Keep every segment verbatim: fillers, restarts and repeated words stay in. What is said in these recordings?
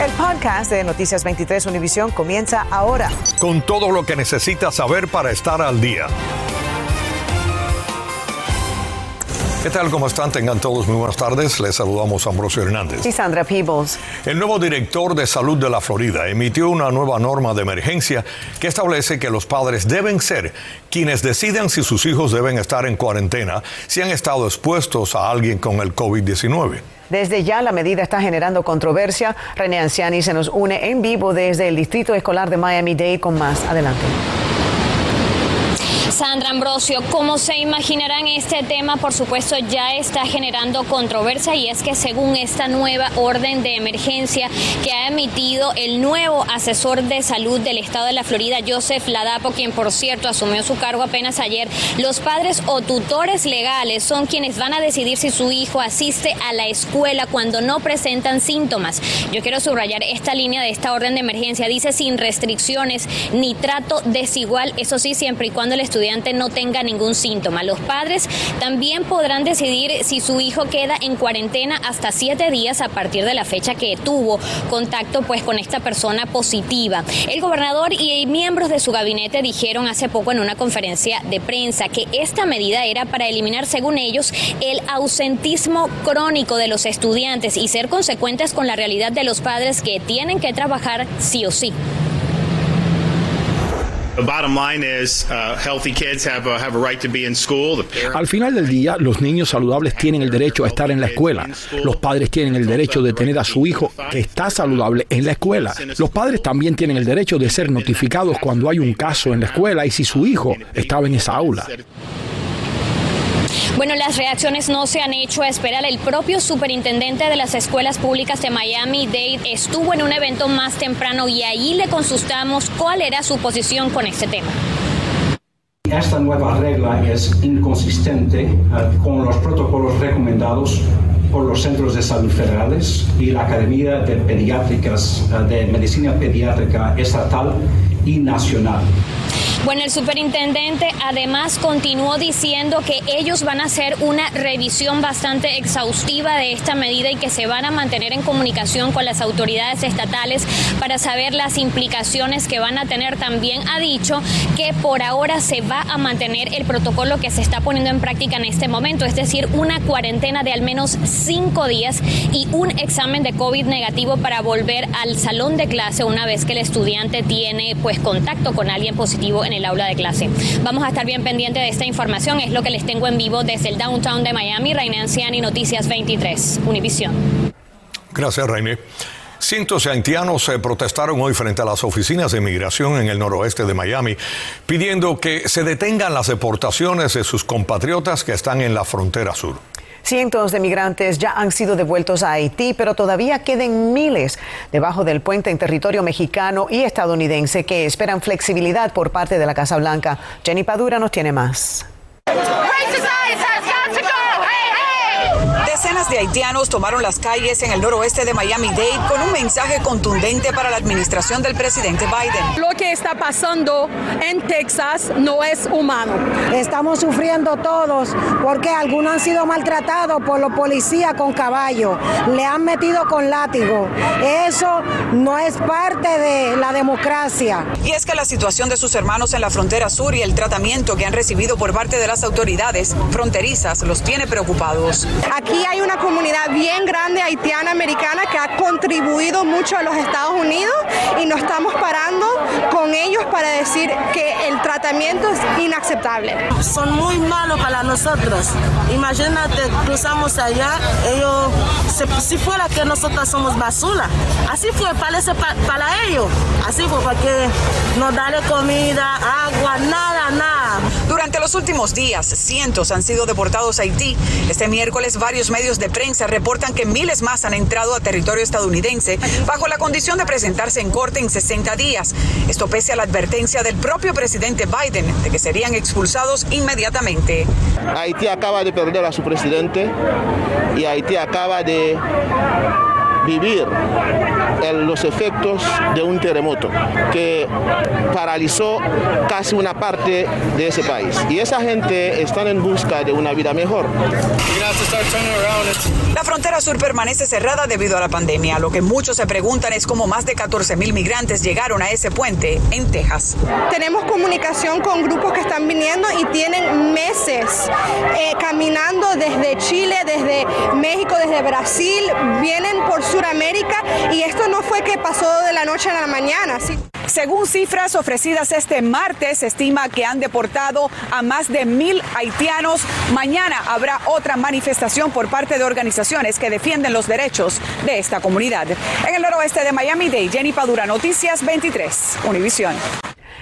El podcast de Noticias veintitrés Univisión comienza ahora. Con todo lo que necesitas saber para estar al día. ¿Qué tal? ¿Cómo están? Tengan todos muy buenas tardes. Les saludamos Ambrosio Hernández. Y Sandra Peebles. El nuevo director de salud de la Florida emitió una nueva norma de emergencia que establece que los padres deben ser quienes decidan si sus hijos deben estar en cuarentena si han estado expuestos a alguien con el COVID diecinueve. Desde ya la medida está generando controversia. René Anciani se nos une en vivo desde el Distrito Escolar de Miami-Dade con más. Adelante. Sandra, Ambrosio, como se imaginarán, este tema, por supuesto, ya está generando controversia, y es que según esta nueva orden de emergencia que ha emitido el nuevo asesor de salud del estado de la Florida, Joseph Ladapo, quien, por cierto, asumió su cargo apenas ayer, los padres o tutores legales son quienes van a decidir si su hijo asiste a la escuela cuando no presentan síntomas. Yo quiero subrayar esta línea de esta orden de emergencia. Dice sin restricciones ni trato desigual, eso sí, siempre y cuando el estudiante no tenga ningún síntoma. Los padres también podrán decidir si su hijo queda en cuarentena hasta siete días a partir de la fecha que tuvo contacto pues con esta persona positiva. El gobernador y miembros de su gabinete dijeron hace poco en una conferencia de prensa que esta medida era para eliminar, según ellos, el ausentismo crónico de los estudiantes y ser consecuentes con la realidad de los padres que tienen que trabajar sí o sí. Al final del día, los niños saludables tienen el derecho a estar en la escuela. Los padres tienen el derecho de tener a su hijo que está saludable en la escuela. Los padres también tienen el derecho de ser notificados cuando hay un caso en la escuela y si su hijo estaba en esa aula. Bueno, las reacciones no se han hecho a esperar. El propio superintendente de las escuelas públicas de Miami-Dade estuvo en un evento más temprano y ahí le consultamos cuál era su posición con este tema. Esta nueva regla es inconsistente uh, con los protocolos recomendados por los centros de salud federales y la Academia de Pediátricas, uh, de Medicina Pediátrica Estatal y Nacional. Bueno, el superintendente además continuó diciendo que ellos van a hacer una revisión bastante exhaustiva de esta medida y que se van a mantener en comunicación con las autoridades estatales para saber las implicaciones que van a tener. También ha dicho que por ahora se va a mantener el protocolo que se está poniendo en práctica en este momento, es decir, una cuarentena de al menos cinco días y un examen de COVID negativo para volver al salón de clase una vez que el estudiante tiene pues contacto con alguien positivo en en el aula de clase. Vamos a estar bien pendientes de esta información. Es lo que les tengo en vivo desde el downtown de Miami. Reina Anciani, Noticias veintitrés, Univisión. Gracias, Reina. Cientos de haitianos se protestaron hoy frente a las oficinas de inmigración en el noroeste de Miami, pidiendo que se detengan las deportaciones de sus compatriotas que están en la frontera sur. Cientos de migrantes ya han sido devueltos a Haití, pero todavía queden miles debajo del puente en territorio mexicano y estadounidense que esperan flexibilidad por parte de la Casa Blanca. Jenny Padura nos tiene más. Decenas de haitianos tomaron las calles en el noroeste de Miami-Dade con un mensaje contundente para la administración del presidente Biden. Lo que está pasando en Texas no es humano. Estamos sufriendo todos porque algunos han sido maltratados por los policías con caballo, le han metido con látigo. Eso no es parte de la democracia. Y es que la situación de sus hermanos en la frontera sur y el tratamiento que han recibido por parte de las autoridades fronterizas los tiene preocupados. Aquí hay una comunidad bien grande haitiana-americana que ha contribuido mucho a los Estados Unidos y nos estamos parando con ellos para decir que el tratamiento es inaceptable. Son muy malos para nosotros. Imagínate, cruzamos allá, ellos, si fuera que nosotros somos basura, así fue para, ese, para ellos, así fue para que nos darle comida, agua, nada, nada. Durante los últimos días, cientos han sido deportados a Haití. Este miércoles, varios medios de prensa reportan que miles más han entrado a territorio estadounidense bajo la condición de presentarse en corte en sesenta días. Esto pese a la advertencia del propio presidente Biden de que serían expulsados inmediatamente. Haití acaba de perder a su presidente y Haití acaba de vivir el, los efectos de un terremoto que paralizó casi una parte de ese país. Y esa gente está en busca de una vida mejor. La frontera sur permanece cerrada debido a la pandemia. Lo que muchos se preguntan es cómo más de catorce mil migrantes llegaron a ese puente en Texas. Tenemos comunicación con grupos que están viniendo y tienen meses eh, caminando desde Chile, desde México, desde Brasil, vienen por Sudamérica y esto no fue que pasó de la noche a la mañana, ¿sí? Según cifras ofrecidas este martes, se estima que han deportado a más de mil haitianos. Mañana habrá otra manifestación por parte de organizaciones que defienden los derechos de esta comunidad. En el noroeste de Miami-Dade, Jenny Padura, Noticias veintitrés, Univisión.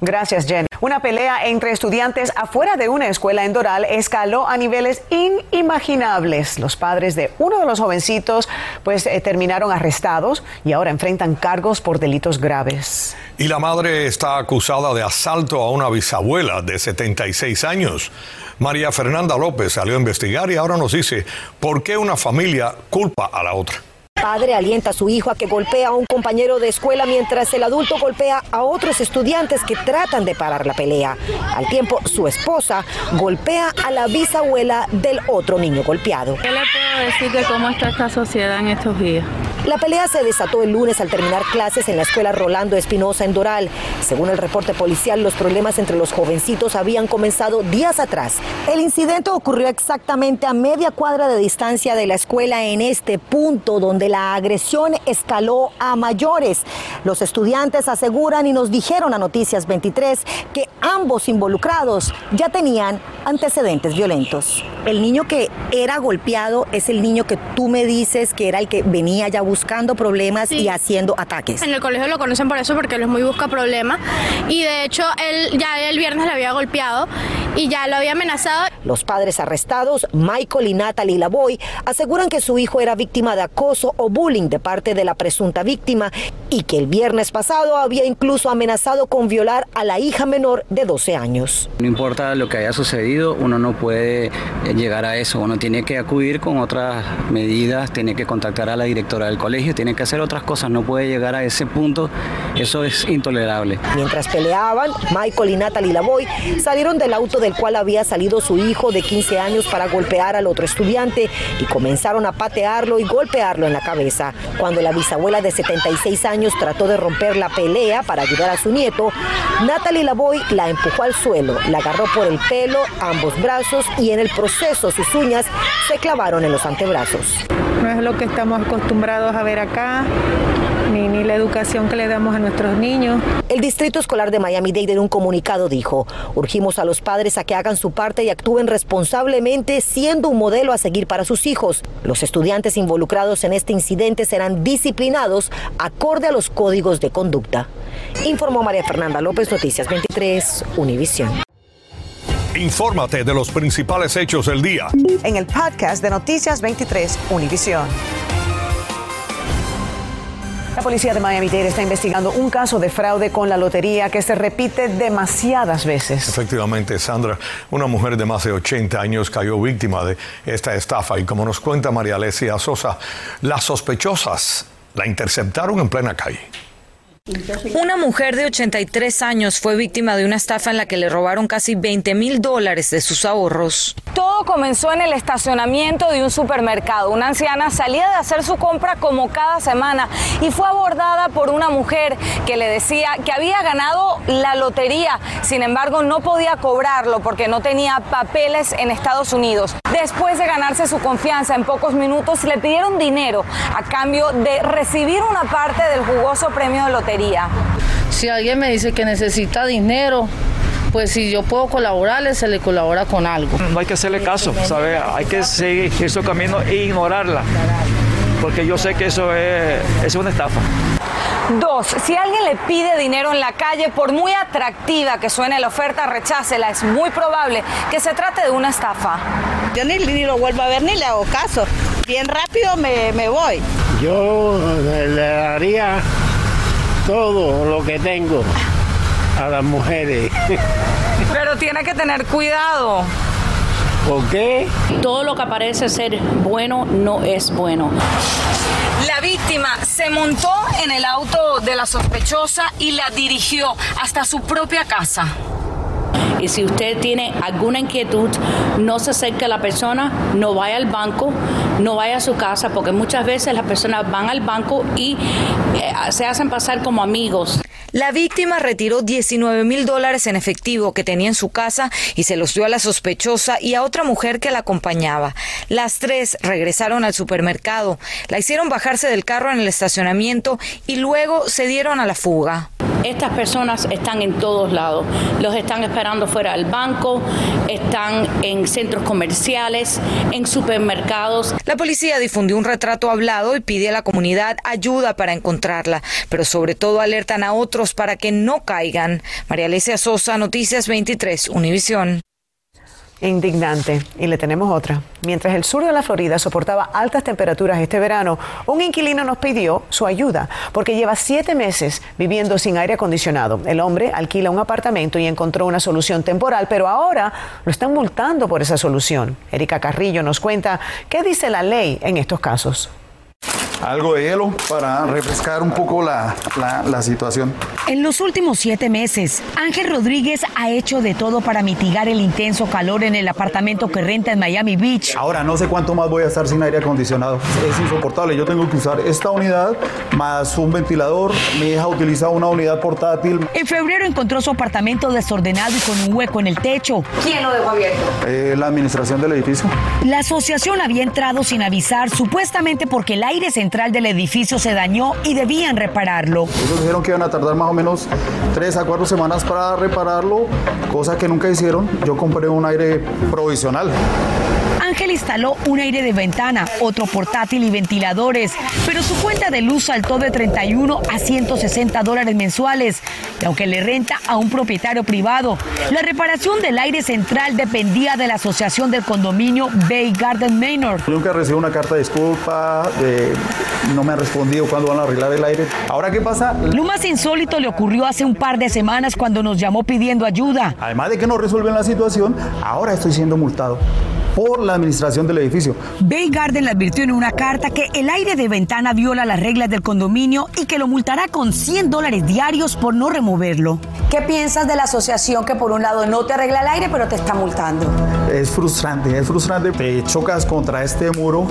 Gracias, Jenny. Una pelea entre estudiantes afuera de una escuela en Doral escaló a niveles inimaginables. Los padres de uno de los jovencitos pues eh, terminaron arrestados y ahora enfrentan cargos por delitos graves. Y la madre está acusada de asalto a una bisabuela de setenta y seis años. María Fernanda López salió a investigar y ahora nos dice por qué una familia culpa a la otra. Padre alienta a su hijo a que golpea a un compañero de escuela mientras el adulto golpea a otros estudiantes que tratan de parar la pelea. Al tiempo, su esposa golpea a la bisabuela del otro niño golpeado. ¿Qué le puedo decir de cómo está esta sociedad en estos días? La pelea se desató el lunes al terminar clases en la escuela Rolando Espinosa en Doral. Según el reporte policial, los problemas entre los jovencitos habían comenzado días atrás. El incidente ocurrió exactamente a media cuadra de distancia de la escuela en este punto donde la agresión escaló a mayores. Los estudiantes aseguran y nos dijeron a Noticias veintitrés que ambos involucrados ya tenían antecedentes violentos. El niño que era golpeado es el niño que tú me dices que era el que venía ya buscando problemas, sí, y haciendo ataques. En el colegio lo conocen por eso, porque él es muy busca problemas y de hecho él ya el viernes le había golpeado y ya lo había amenazado. Los padres arrestados, Michael y Natalie Laboy, aseguran que su hijo era víctima de acoso o bullying de parte de la presunta víctima y que el viernes pasado había incluso amenazado con violar a la hija menor de doce años. No importa lo que haya sucedido, uno no puede llegar a eso, uno tiene que acudir con otras medidas, tiene que contactar a la directora del colegio, tiene que hacer otras cosas, no puede llegar a ese punto, eso es intolerable. Mientras peleaban, Michael y Natalie Laboy salieron del auto del cual había salido su hijo de quince años para golpear al otro estudiante y comenzaron a patearlo y golpearlo en la cabeza. Cuando la bisabuela de setenta y seis años trató de romper la pelea para ayudar a su nieto, Natalie Laboy la empujó al suelo, la agarró por el pelo, ambos brazos y en el proceso sus uñas se clavaron en los antebrazos. No es lo que estamos acostumbrados a ver acá, ni, ni la educación que le damos a nuestros niños. El Distrito Escolar de Miami-Dade en un comunicado dijo: urgimos a los padres a que hagan su parte y actúen responsablemente, siendo un modelo a seguir para sus hijos. Los estudiantes involucrados en este incidente serán disciplinados acorde a los códigos de conducta. Informó María Fernanda López, Noticias veintitrés, Univisión. Infórmate de los principales hechos del día en el podcast de Noticias veintitrés Univisión. La policía de Miami-Dade está investigando un caso de fraude con la lotería que se repite demasiadas veces. Efectivamente, Sandra, una mujer de más de ochenta años cayó víctima de esta estafa y como nos cuenta María Alesia Sosa, las sospechosas la interceptaron en plena calle. Una mujer de ochenta y tres años fue víctima de una estafa en la que le robaron casi veinte mil dólares de sus ahorros. Todo comenzó en el estacionamiento de un supermercado. Una anciana salía de hacer su compra como cada semana y fue abordada por una mujer que le decía que había ganado la lotería. Sin embargo, no podía cobrarlo porque no tenía papeles en Estados Unidos. Después de ganarse su confianza, en pocos minutos le pidieron dinero a cambio de recibir una parte del jugoso premio de lotería. Si alguien me dice que necesita dinero, pues si yo puedo colaborarle, se le colabora con algo. No hay que hacerle caso, ¿sabe? Hay que seguir su camino e ignorarla, porque yo sé que eso es, es una estafa. Dos, si alguien le pide dinero en la calle, por muy atractiva que suene la oferta, rechácela. Es muy probable que se trate de una estafa. Yo ni, ni lo vuelvo a ver ni le hago caso. Bien rápido me, me voy. Yo le daría todo lo que tengo a las mujeres. Pero tiene que tener cuidado. ¿Por qué? Todo lo que parece ser bueno no es bueno. La víctima se montó en el auto de la sospechosa y la dirigió hasta su propia casa. Y si usted tiene alguna inquietud, no se acerque a la persona, no vaya al banco, no vaya a su casa, porque muchas veces las personas van al banco y eh, se hacen pasar como amigos. La víctima retiró diecinueve mil dólares en efectivo que tenía en su casa y se los dio a la sospechosa y a otra mujer que la acompañaba. Las tres regresaron al supermercado, la hicieron bajarse del carro en el estacionamiento y luego se dieron a la fuga. Estas personas están en todos lados, los están esperando fuera del banco, están en centros comerciales, en supermercados. La policía difundió un retrato hablado y pide a la comunidad ayuda para encontrarla, pero sobre todo alertan a otros para que no caigan. María Alicia Sosa, Noticias veintitrés, Univisión. Indignante. Y le tenemos otra. Mientras el sur de la Florida soportaba altas temperaturas este verano, un inquilino nos pidió su ayuda porque lleva siete meses viviendo sin aire acondicionado. El hombre alquila un apartamento y encontró una solución temporal, pero ahora lo están multando por esa solución. Erika Carrillo nos cuenta qué dice la ley en estos casos. Algo de hielo para refrescar un poco la, la, la situación. En los últimos siete meses, Ángel Rodríguez ha hecho de todo para mitigar el intenso calor en el apartamento que renta en Miami Beach. Ahora no sé cuánto más voy a estar sin aire acondicionado. Es insoportable. Yo tengo que usar esta unidad más un ventilador. Mi hija utiliza una unidad portátil. En febrero encontró su apartamento desordenado y con un hueco en el techo. ¿Quién lo dejó abierto? Eh, la administración del edificio. La asociación había entrado sin avisar, supuestamente porque el aire se central del edificio se dañó y debían repararlo. Ellos dijeron que iban a tardar más o menos tres a cuatro semanas para repararlo, cosa que nunca hicieron. Yo compré un aire provisional. Ángel instaló un aire de ventana, otro portátil y ventiladores, pero su cuenta de luz saltó de treinta y uno a ciento sesenta dólares mensuales, y aunque le renta a un propietario privado, la reparación del aire central dependía de la asociación del condominio Bay Garden Manor. Nunca recibí una carta de disculpa, de... no me ha respondido cuándo van a arreglar el aire. ¿Ahora qué pasa? Lo más insólito le ocurrió hace un par de semanas cuando nos llamó pidiendo ayuda. Además de que no resuelven la situación, ahora estoy siendo multado por la administración del edificio. Bay Garden le advirtió en una carta que el aire de ventana viola las reglas del condominio y que lo multará con cien dólares diarios por no removerlo. ¿Qué piensas de la asociación que por un lado no te arregla el aire pero te está multando? Es frustrante, es frustrante. Te chocas contra este muro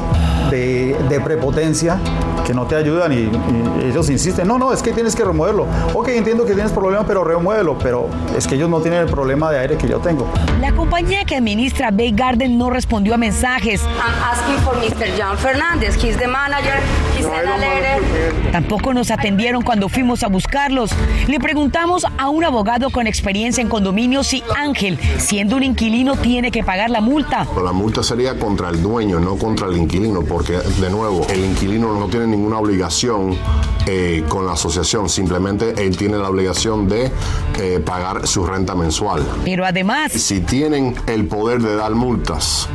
de, de prepotencia que no te ayudan y, y ellos insisten. No, no, es que tienes que removerlo. Ok, entiendo que tienes problemas, pero remuévelo. Pero es que ellos no tienen el problema de aire que yo tengo. La compañía que administra Bay Garden no respondió a mensajes. I'm asking for mister John Fernández. He's the manager. He's no, no Tampoco nos atendieron cuando fuimos a buscarlos. Le preguntamos a un abogado con experiencia en condominios si Ángel, siendo un inquilino, tiene que pagar la multa. La multa sería contra el dueño, no contra el inquilino, porque, de nuevo, el inquilino no tiene ninguna obligación eh, con la asociación. Simplemente él tiene la obligación de eh, pagar su renta mensual. Pero además, si tienen el poder de dar multas,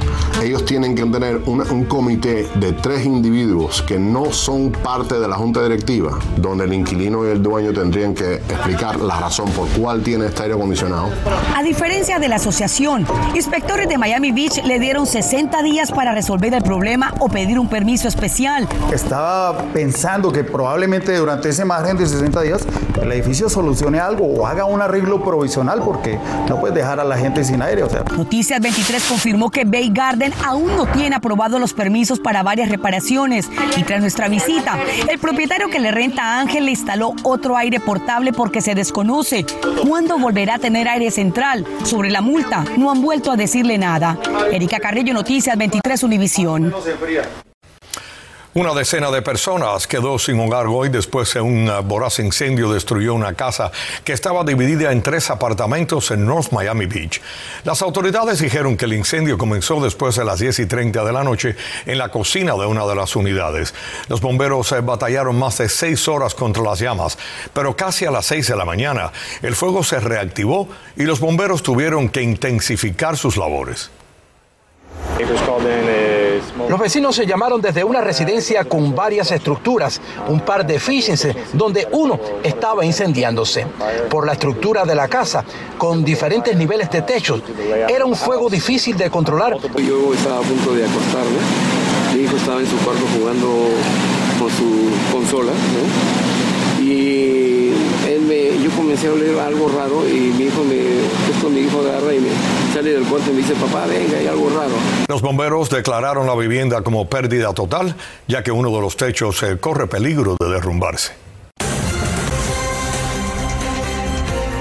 ellos tienen que tener un, un comité de tres individuos que no son parte de la junta directiva, donde el inquilino y el dueño tendrían que explicar la razón por cuál tiene este aire acondicionado. A diferencia de la asociación, inspectores de Miami Beach le dieron sesenta días para resolver el problema o pedir un permiso especial. Estaba pensando que probablemente durante ese margen de sesenta días el edificio solucione algo o haga un arreglo provisional, porque no puedes dejar a la gente sin aire. O sea. Noticias veintitrés confirmó que Bay Garden aún no tiene aprobados los permisos para varias reparaciones, y tras nuestra visita el propietario que le renta a Ángel le instaló otro aire portable porque se desconoce cuándo volverá a tener aire central. Sobre la multa no han vuelto a decirle nada. Erika Carrillo, Noticias veintitrés, Univisión. Una decena de personas quedó sin hogar hoy después de un voraz incendio destruyó una casa que estaba dividida en tres apartamentos en North Miami Beach. Las autoridades dijeron que el incendio comenzó después de las diez y treinta de la noche en la cocina de una de las unidades. Los bomberos batallaron más de seis horas contra las llamas, pero casi a las seis de la mañana el fuego se reactivó y los bomberos tuvieron que intensificar sus labores. It was called in a... Los vecinos se llamaron desde una residencia con varias estructuras, un par de fíjense, donde uno estaba incendiándose. Por la estructura de la casa, con diferentes niveles de techos, era un fuego difícil de controlar. Yo estaba a punto de acostarme, mi hijo estaba en su cuarto jugando con su consola, ¿no? Y él me, yo comencé a oler algo raro y mi hijo me, esto mi hijo agarra y me sale del cuarto y me dice, papá, venga, hay algo raro. Los bomberos declararon la vivienda como pérdida total, ya que uno de los techos eh, corre peligro de derrumbarse.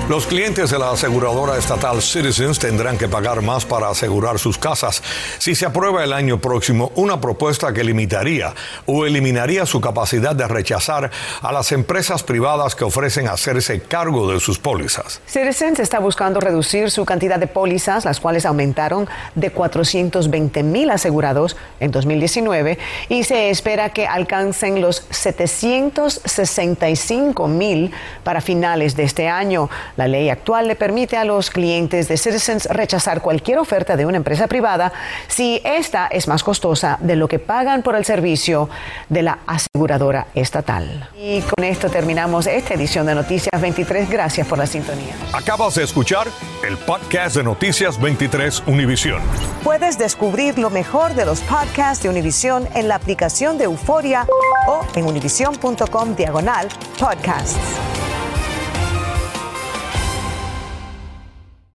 Los clientes de la aseguradora estatal Citizens tendrán que pagar más para asegurar sus casas si se aprueba el año próximo una propuesta que limitaría o eliminaría su capacidad de rechazar a las empresas privadas que ofrecen hacerse cargo de sus pólizas. Citizens está buscando reducir su cantidad de pólizas, las cuales aumentaron de cuatrocientos veinte mil asegurados en dos mil diecinueve y se espera que alcancen los setecientos sesenta y cinco mil para finales de este año. La ley actual le permite a los clientes de Citizens rechazar cualquier oferta de una empresa privada si esta es más costosa de lo que pagan por el servicio de la aseguradora estatal. Y con esto terminamos esta edición de Noticias veintitrés. Gracias por la sintonía. Acabas de escuchar el podcast de Noticias veintitrés Univisión. Puedes descubrir lo mejor de los podcasts de Univisión en la aplicación de Euforia o en univision punto com diagonal podcasts.